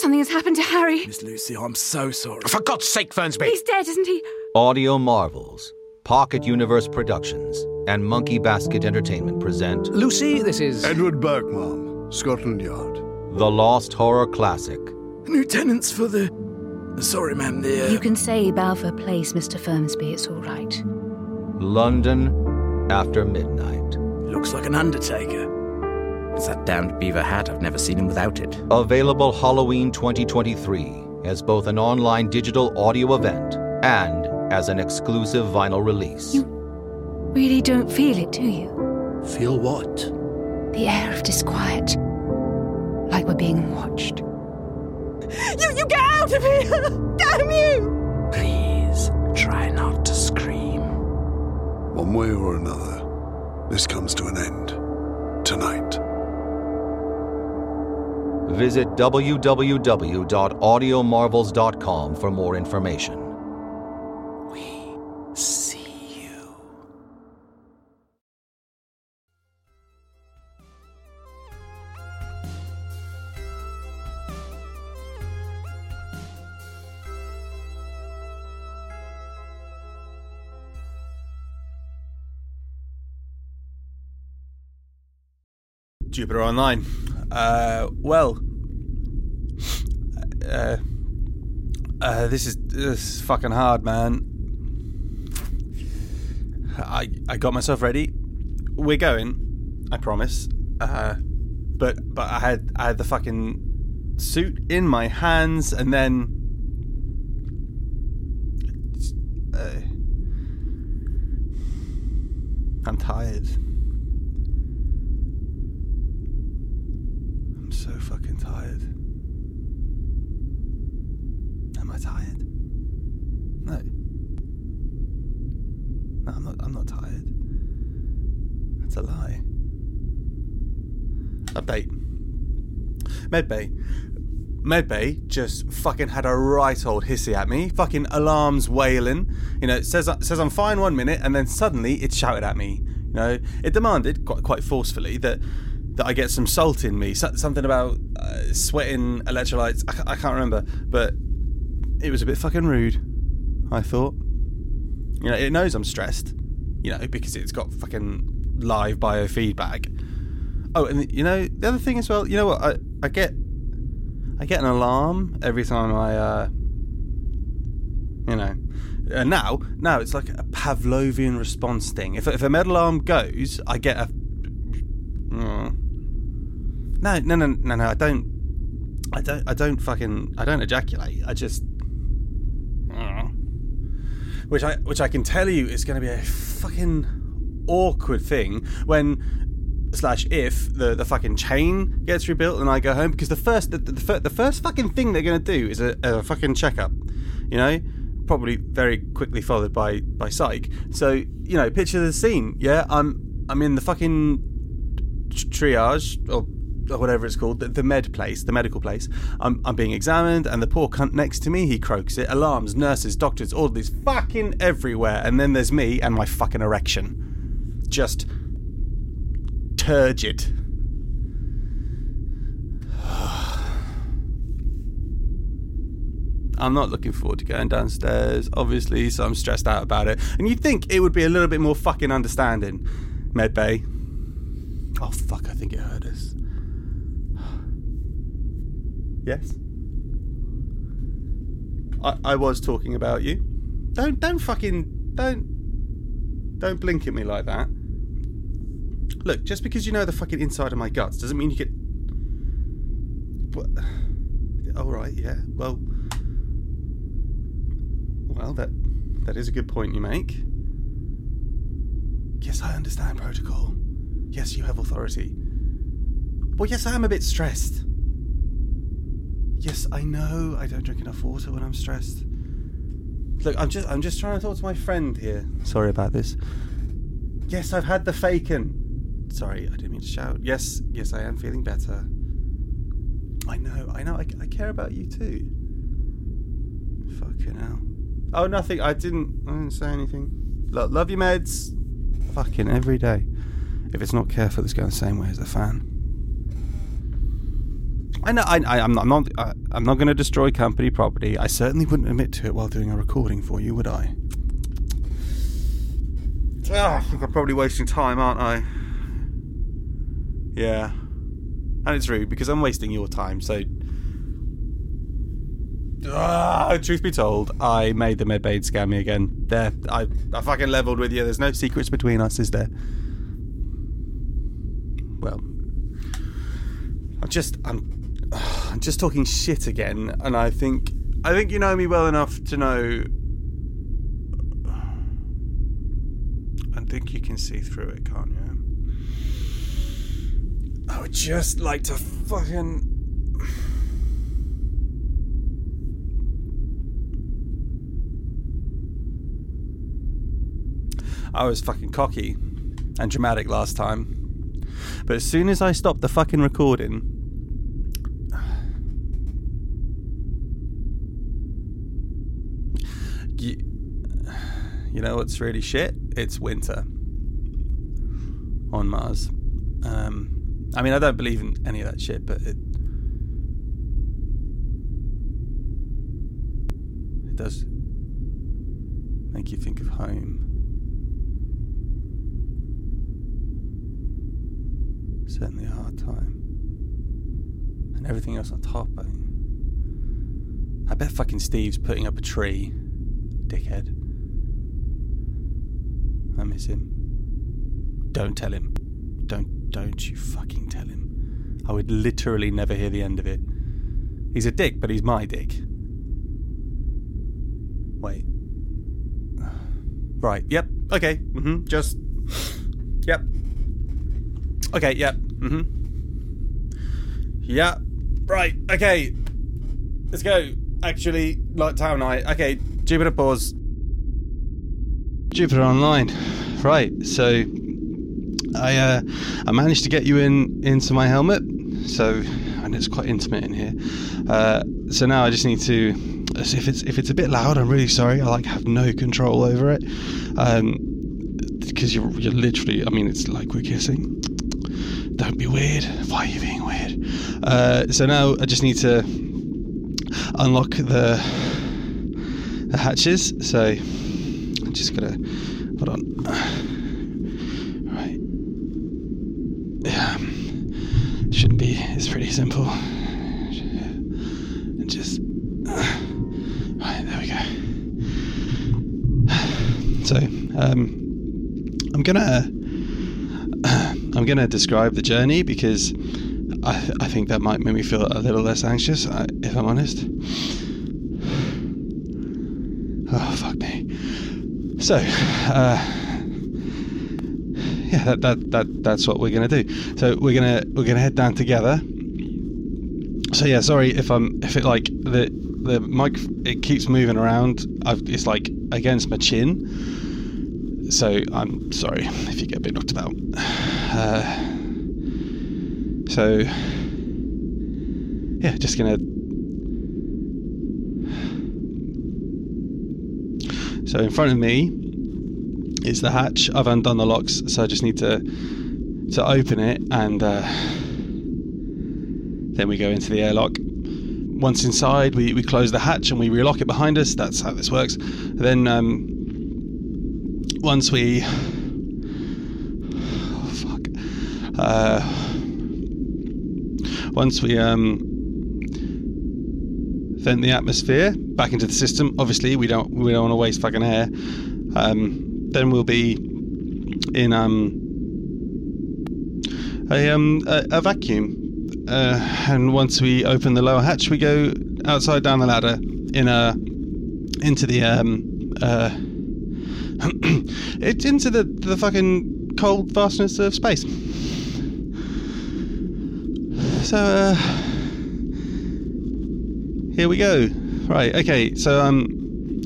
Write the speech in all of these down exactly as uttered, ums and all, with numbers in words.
Something has happened to Harry. Miss Lucy, I'm so sorry. For God's sake, Fernsby! He's dead, isn't he? Audio Marvels, Pocket Universe Productions, and Monkey Basket Entertainment present... Lucy, this is... Edward Bergman, Scotland Yard. The Lost Horror Classic. New tenants for the... Sorry, ma'am, the... Uh... You can say Balfour Place, Mister Fernsby, it's all right. London, after midnight. Looks like an undertaker. It's that damned beaver hat. I've never seen him without it. Available Halloween twenty twenty-three as both an online digital audio event and as an exclusive vinyl release. You really don't feel it, do you? Feel what? The air of disquiet. Like we're being watched. You, you get out of here! Damn you! Please, try not to scream. One way or another, this comes to an end. Tonight. Visit w w w dot audio marvels dot com for more information. We see you. Jupiter Online. Uh, well, uh, uh, this is this is fucking hard, man. I I got myself ready. We're going, I promise. Uh, but but I had I had the fucking suit in my hands, and then uh, I'm tired. So fucking tired. Am I tired? No. No, I'm not. I'm not tired. That's a lie. Update. Medbay. Medbay just fucking had a right old hissy at me. Fucking alarms wailing. You know, it says it says I'm fine one minute, and then suddenly it shouted at me. You know, it demanded quite quite forcefully that. That I get some salt in me, something about uh, sweating electrolytes. I, I can't remember, but it was a bit fucking rude, I thought. You know, it knows I'm stressed, you know, because it's got fucking live biofeedback. Oh, and you know, the other thing as well, you know what? I, I get, I get an alarm every time I, uh, you know. And now, now it's like a Pavlovian response thing. If if a med alarm goes, I get a. Mm. No, no, no, no, no. I don't, I don't, I don't fucking, I don't ejaculate. I just, mm. which I, which I can tell you is going to be a fucking awkward thing when slash if the, the fucking chain gets rebuilt and I go home, because the first, the the, the first fucking thing they're going to do is a, a fucking checkup, you know, probably very quickly followed by by psych. So you know, picture the scene. Yeah, I'm, I'm in the fucking. Triage or, or whatever it's called, the, the med place, the medical place. I'm I'm being examined, and the poor cunt next to me, he croaks it. Alarms, nurses, doctors, all these fucking everywhere, and then there's me and my fucking erection, just turgid. I'm not looking forward to going downstairs, obviously, so I'm stressed out about it. And you'd think it would be a little bit more fucking understanding, Medbay. Oh, fuck, I think it heard us. Yes? I, I was talking about you. Don't, don't fucking, don't, don't blink at me like that. Look, just because you know the fucking inside of my guts doesn't mean you get... What? All right, yeah, well... Well, that, that is a good point you make. Yes, I understand protocol. Yes, you have authority. Well, yes, I am a bit stressed. Yes, I know I don't drink enough water when I'm stressed. Look, I'm just I'm just trying to talk to my friend here. Sorry about this. Yes, I've had the fakin'. Sorry, I didn't mean to shout. Yes, yes, I am feeling better. I know, I know, I, I care about you too. Fucking hell. Oh, nothing, I didn't, I didn't say anything. Look, love your meds. Fucking every day. If it's not careful, it's going the same way as the fan. I know. I, I, I'm not. I'm not, I, I'm not going to destroy company property. I certainly wouldn't admit to it while doing a recording for you, would I? Oh, I think I'm probably wasting time, aren't I? Yeah, and it's rude because I'm wasting your time. So, uh, truth be told, I made the Medbay scam me again. There, I, I fucking levelled with you. There's no secrets between us, is there? Well, I'm just, I'm, I'm just talking shit again, and I think, I think you know me well enough to know. I think you can see through it, can't you? I would just like to fucking. I was fucking cocky and dramatic last time. But as soon as I stopped the fucking recording, you, you know what's really shit? It's winter on Mars. Um, I mean, I don't believe in any of that shit, but it it does make you think of home. Certainly a hard time. And everything else on top. I, mean, I bet fucking Steve's putting up a tree. Dickhead. I miss him. Don't tell him. Don't, don't you fucking tell him. I would literally never hear the end of it. He's a dick, but he's my dick. Wait. Right. Yep. Okay. Mm-hmm. Just. Yep. Okay, yeah. Mm-hmm. Yeah. Right, okay. Let's go. Actually, like town night. Okay, Jupiter pause. Jupiter Online. Right, so I uh, I managed to get you in into my helmet. So, and it's quite intimate in here. Uh, so now I just need to, if it's if it's a bit loud, I'm really sorry. I like have no control over it. Um, because you're you're literally, I mean, it's like we're kissing. Don't be weird. Why are you being weird? Uh, so now I just need to unlock the, the hatches. So I'm just gonna hold on. Right. Yeah. Shouldn't be. It's pretty simple. And just right. There we go. So um, I'm gonna. I'm going to describe the journey because I, th- I think that might make me feel a little less anxious, I, if I'm honest. Oh, fuck me. So, uh, yeah, that, that that that's what we're going to do. So we're going to we're going to head down together. So yeah, sorry if I'm if it like the the mic it keeps moving around. I've, it's like against my chin. So I'm sorry if you get a bit knocked about. Uh, so yeah, just gonna. So in front of me is the hatch. I've undone the locks, so I just need to to open it, and uh, then we go into the airlock. Once inside, we, we close the hatch and we relock it behind us. That's how this works. Then um, once we. Uh, once we um, vent the atmosphere back into the system, obviously we don't we don't want to waste fucking air. Um, then we'll be in um, a, um, a a vacuum, uh, and once we open the lower hatch, we go outside down the ladder in a into the um, uh, it's into the the fucking cold vastness of space. So, uh, here we go. Right, okay, so, um,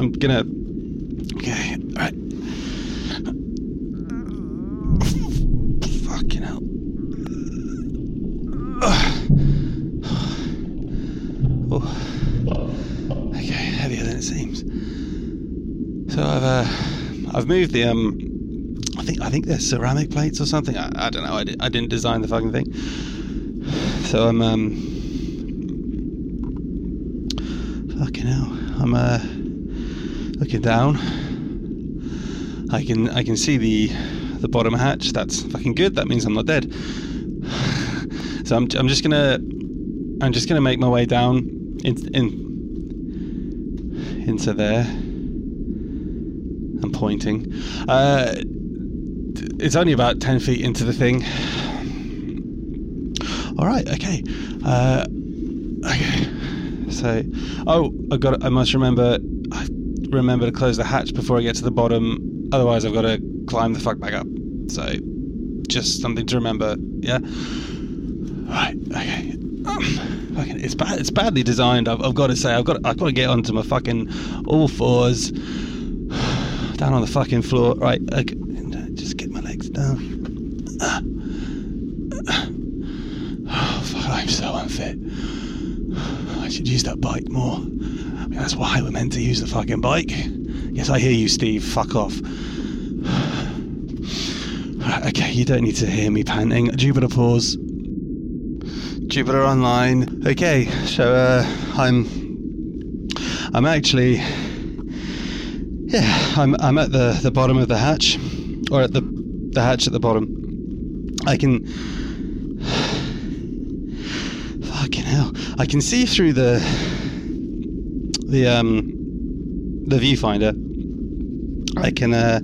I'm gonna... Okay, alright. Fucking hell. Oh. Okay, heavier than it seems. So I've, uh, I've moved the, um, I think, I think they're ceramic plates or something. I, I don't know, I, di- I didn't design the fucking thing. So I'm um, Fucking hell. I'm uh, looking down. I can I can see the the bottom hatch. That's fucking good. That means I'm not dead. So I'm I'm just gonna I'm just gonna make my way down in in into there. I'm pointing. Uh, it's only about ten feet into the thing. All right. Okay. Uh, okay. So, oh, I got. I must remember. I remember to close the hatch before I get to the bottom. Otherwise, I've got to climb the fuck back up. So, just something to remember. Yeah. Right. Okay. Um, okay. It's bad. It's badly designed. I've, I've got to say. I've got. I've got to get onto my fucking all fours. Down on the fucking floor. Right. Okay. Just get my legs down. Uh, uh, oh fuck! I'm so unfit. I should use that bike more. I mean, that's why we're meant to use the fucking bike. Yes, I hear you, Steve. Fuck off. Okay, you don't need to hear me panting. Jupiter pause. Jupiter online. Okay, so uh, I'm, I'm actually, yeah, I'm I'm at the, the bottom of the hatch, or at the the hatch at the bottom. I can. I can see through the the um the viewfinder. I can uh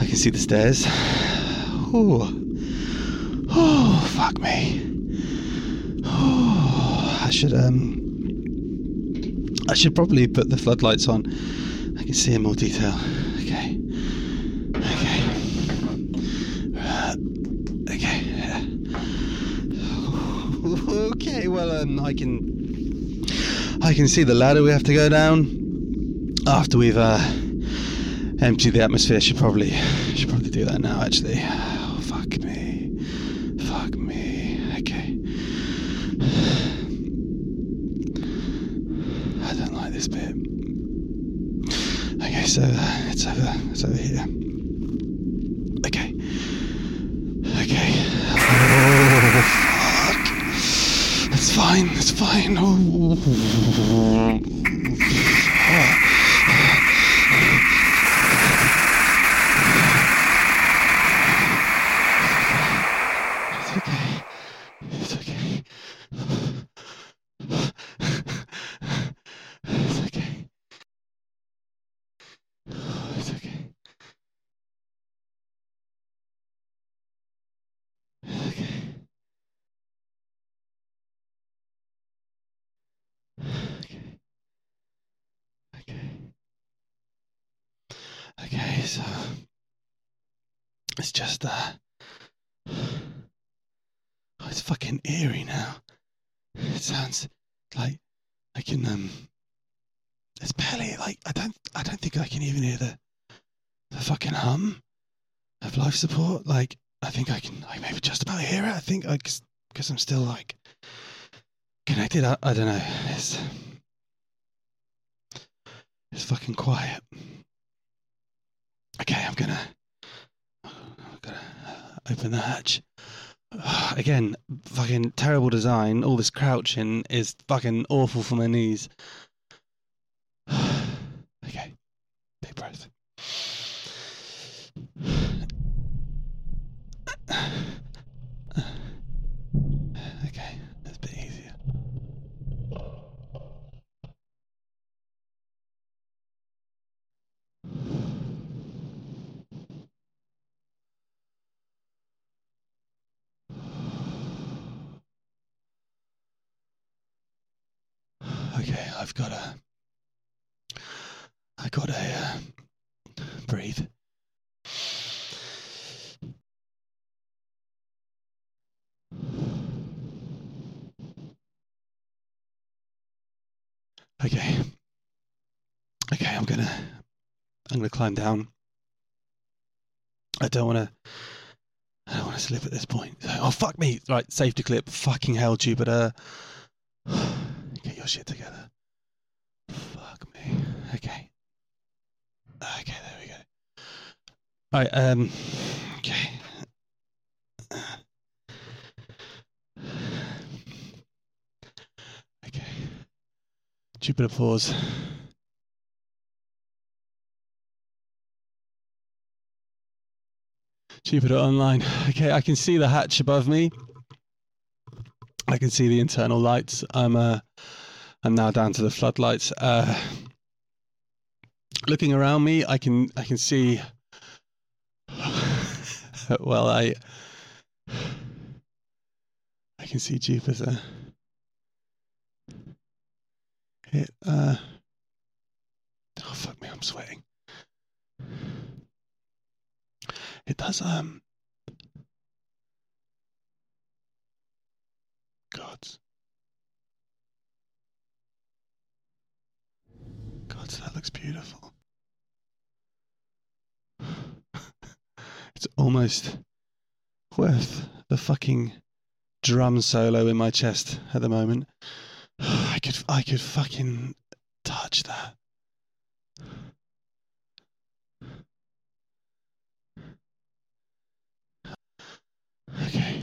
I can see the stairs. Oh, oh, fuck me. Oh, I should um I should probably put the floodlights on. I can see in more detail. Okay. Okay. Uh, okay. Okay, well, um, I can I can see the ladder we have to go down after we've uh, emptied the atmosphere. Should probably should probably do that now, actually. Oh, fuck me, fuck me. Okay, I don't like this bit. Okay, so uh, it's over, it's over here. Okay, okay. Oh, it's fine, it's fine. Oh. It's okay. It's okay. It's okay. It's okay. It's okay. Okay, so it's just uh, oh, it's fucking eerie now. It sounds like I can um, it's barely like I don't I don't think I can even hear the the fucking hum of life support. Like I think I can I maybe just about hear it. I think I because I'm still like connected. I, I don't know. It's it's fucking quiet. Okay, I'm gonna, I'm gonna open the hatch. Again, fucking terrible design. All this crouching is fucking awful for my knees. Okay, big breath. Okay, that's a bit easier. Okay, I've got a, I got a, uh, breathe. Okay. Okay, I'm gonna, I'm gonna climb down. I don't wanna, I don't wanna slip at this point. Oh, fuck me. Right, safety clip. Fucking hell, Jupiter. Get your shit together. Fuck me. Okay. Okay, there we go. Alright, um... okay. Okay. Jupiter applause. Jupiter Online. Okay, I can see the hatch above me. I can see the internal lights. I'm uh, I'm now down to the floodlights. Uh, looking around me, I can I can see. Well, I I can see Jupiter. It. Uh, oh fuck me! I'm sweating. It does, um, God, God, that looks beautiful. It's almost worth the fucking drum solo in my chest at the moment. I could, I could fucking touch that. Okay.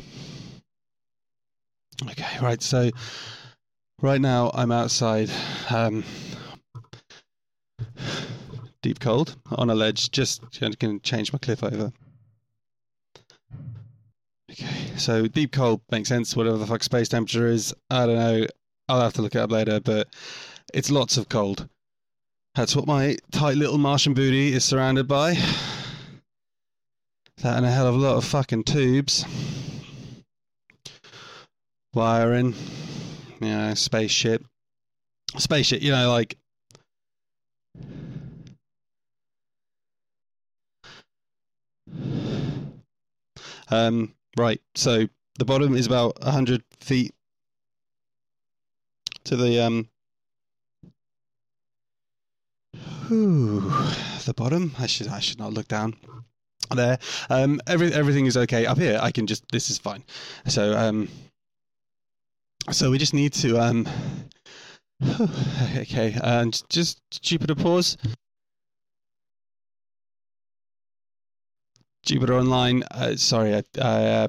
Okay, right, so right now I'm outside, um, deep cold on a ledge, just going to change my clip over. Okay, so deep cold makes sense, whatever the fuck space temperature is, I don't know, I'll have to look it up later, but it's lots of cold. That's what my tight little Martian booty is surrounded by. That and a hell of a lot of fucking tubes, wiring, you know, space shit, space shit, you know, like, um, right, so the bottom is about one hundred feet to the, um, whew, the bottom, I should, I should not look down. There, um, every, everything is okay up here. I can just, this is fine. So, um, so we just need to, um, okay, and just Jupiter pause. Jupiter Online. Uh, sorry, I, I, uh,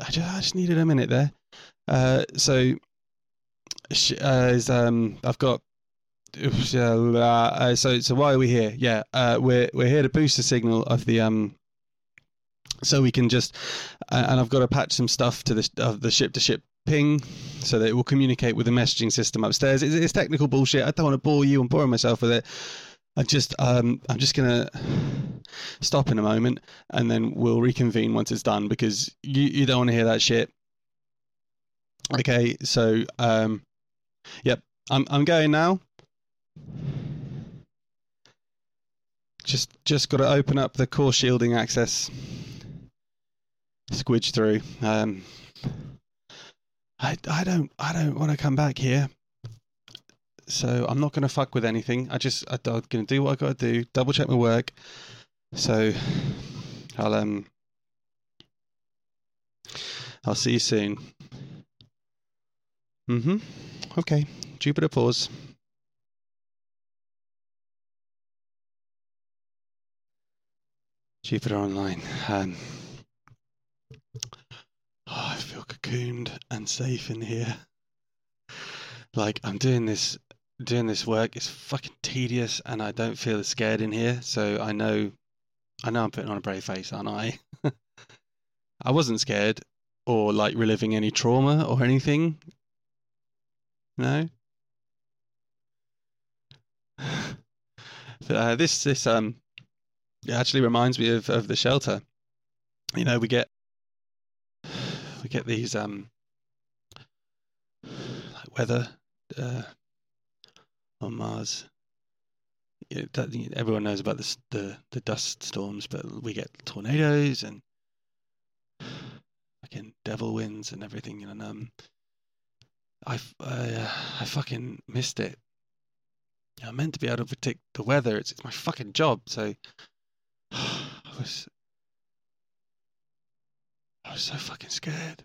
I, just, I just needed a minute there. Uh, so, uh, is, um, I've got. Uh, so, so why are we here? Yeah, uh, we're we're here to boost the signal of the um. So we can just, uh, and I've got to patch some stuff to the of the ship-to-ship ping, so that it will communicate with the messaging system upstairs. It's, it's technical bullshit. I don't want to bore you and boring myself with it. I just, um, I'm just gonna stop in a moment, and then we'll reconvene once it's done because you you don't want to hear that shit. Okay, so um, yep, I'm I'm going now. Just, just got to open up the core shielding access. Squidge through. Um, I, I don't, I don't want to come back here. So I'm not going to fuck with anything. I just, I, I'm going to do what I got to do. Double check my work. So, I'll um, I'll see you soon. Mhm. Okay. Jupiter pause. Jupiter Online. Um, oh, I feel cocooned and safe in here. Like I'm doing this, doing this work. It's fucking tedious, and I don't feel as scared in here. So I know, I know I'm putting on a brave face, aren't I? I wasn't scared, or like reliving any trauma or anything. No. uh, this, this, um. It actually reminds me of, of the shelter. You know, we get we get these um like weather uh, on Mars. It, that, everyone knows about the, the the dust storms, but we get tornadoes and fucking devil winds and everything. And um, I I, uh, I fucking missed it. I'm meant to be able to predict the weather. It's it's my fucking job. So. I was, I was so fucking scared.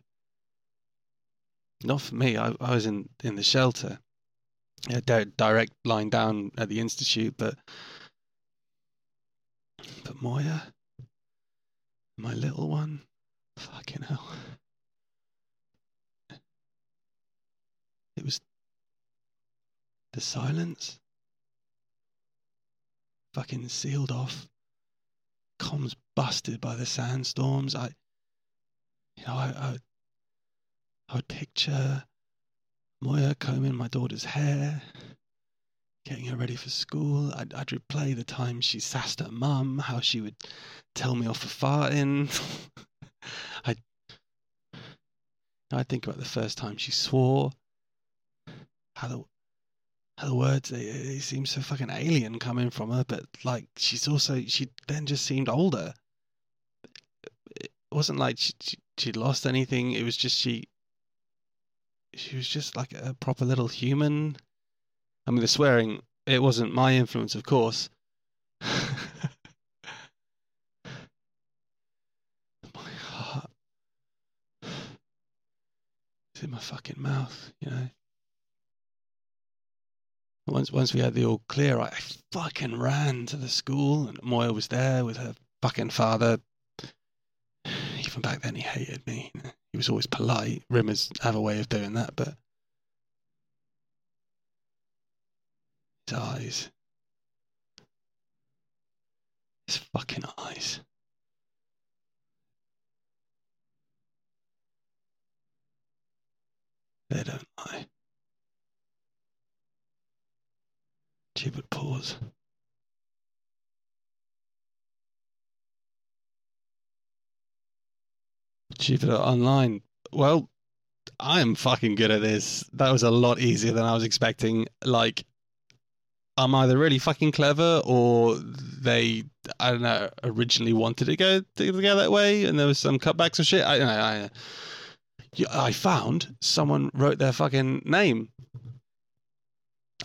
Not for me. I, I was in, in the shelter, yeah, direct line down at the institute. But but Moya, my little one, fucking hell, it was The silence. Fucking sealed off. Comms busted by the sandstorms. I, you know, I, I, I would picture Moya combing my daughter's hair, getting her ready for school. I'd, I'd replay the time she sassed her mum, how she would tell me off for farting. I'd, I'd think about the first time she swore. How the, how the words, they, they seemed so fucking alien coming from her, but like, she's also, she then just seemed older. It wasn't like she, she, she lost anything. It was just she, she was just like a proper little human. I mean, the swearing, it wasn't my influence, of course. My heart. It's in my fucking mouth, you know. Once once we had the all clear, I fucking ran to the school, and Moya was there with her fucking father. Even back then, he hated me. He was always polite. Rimmers have a way of doing that, but... his eyes. His fucking eyes. They don't lie. She would pause. Jupiter Online. Well, I am fucking good at this. That was a lot easier than I was expecting. Like, I'm either really fucking clever or they, I don't know, originally wanted to go to go that way and there was some cutbacks or shit. I don't know. I, I found someone wrote their fucking name.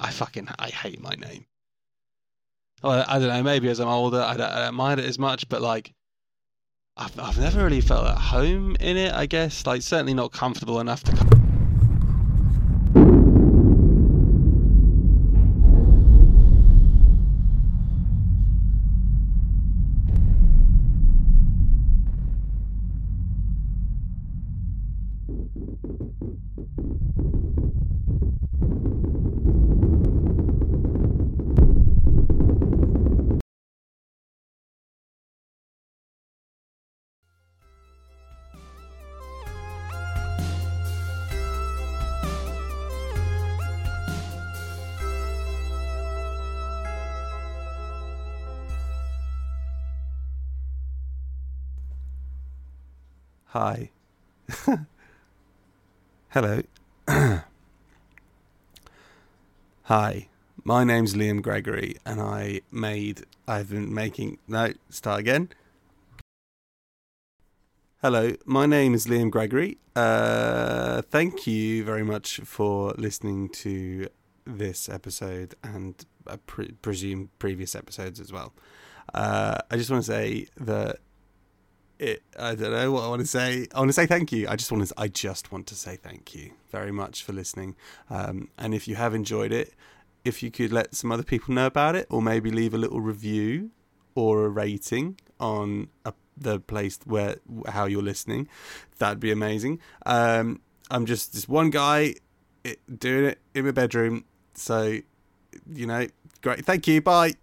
I fucking, I hate my name. Well, I don't know, maybe as I'm older, I don't, I don't mind it as much, but like, I've, I've never really felt at home in it, I guess. Like, certainly not comfortable enough to... Com- Hi. Hello. Hi. My name's Liam Gregory and I made... I've been making... No, start again. Hello. My name is Liam Gregory. Uh, thank you very much for listening to this episode and I pre- presume previous episodes as well. Uh, I just want to say that... It, I don't know what I want to say. I want to say thank you. I just want to. I just want to say thank you very much for listening. Um, and if you have enjoyed it, if you could let some other people know about it, or maybe leave a little review or a rating on a, the place where how you're listening, that'd be amazing. Um, I'm just this one guy doing it in my bedroom, so you know, great. Thank you. Bye.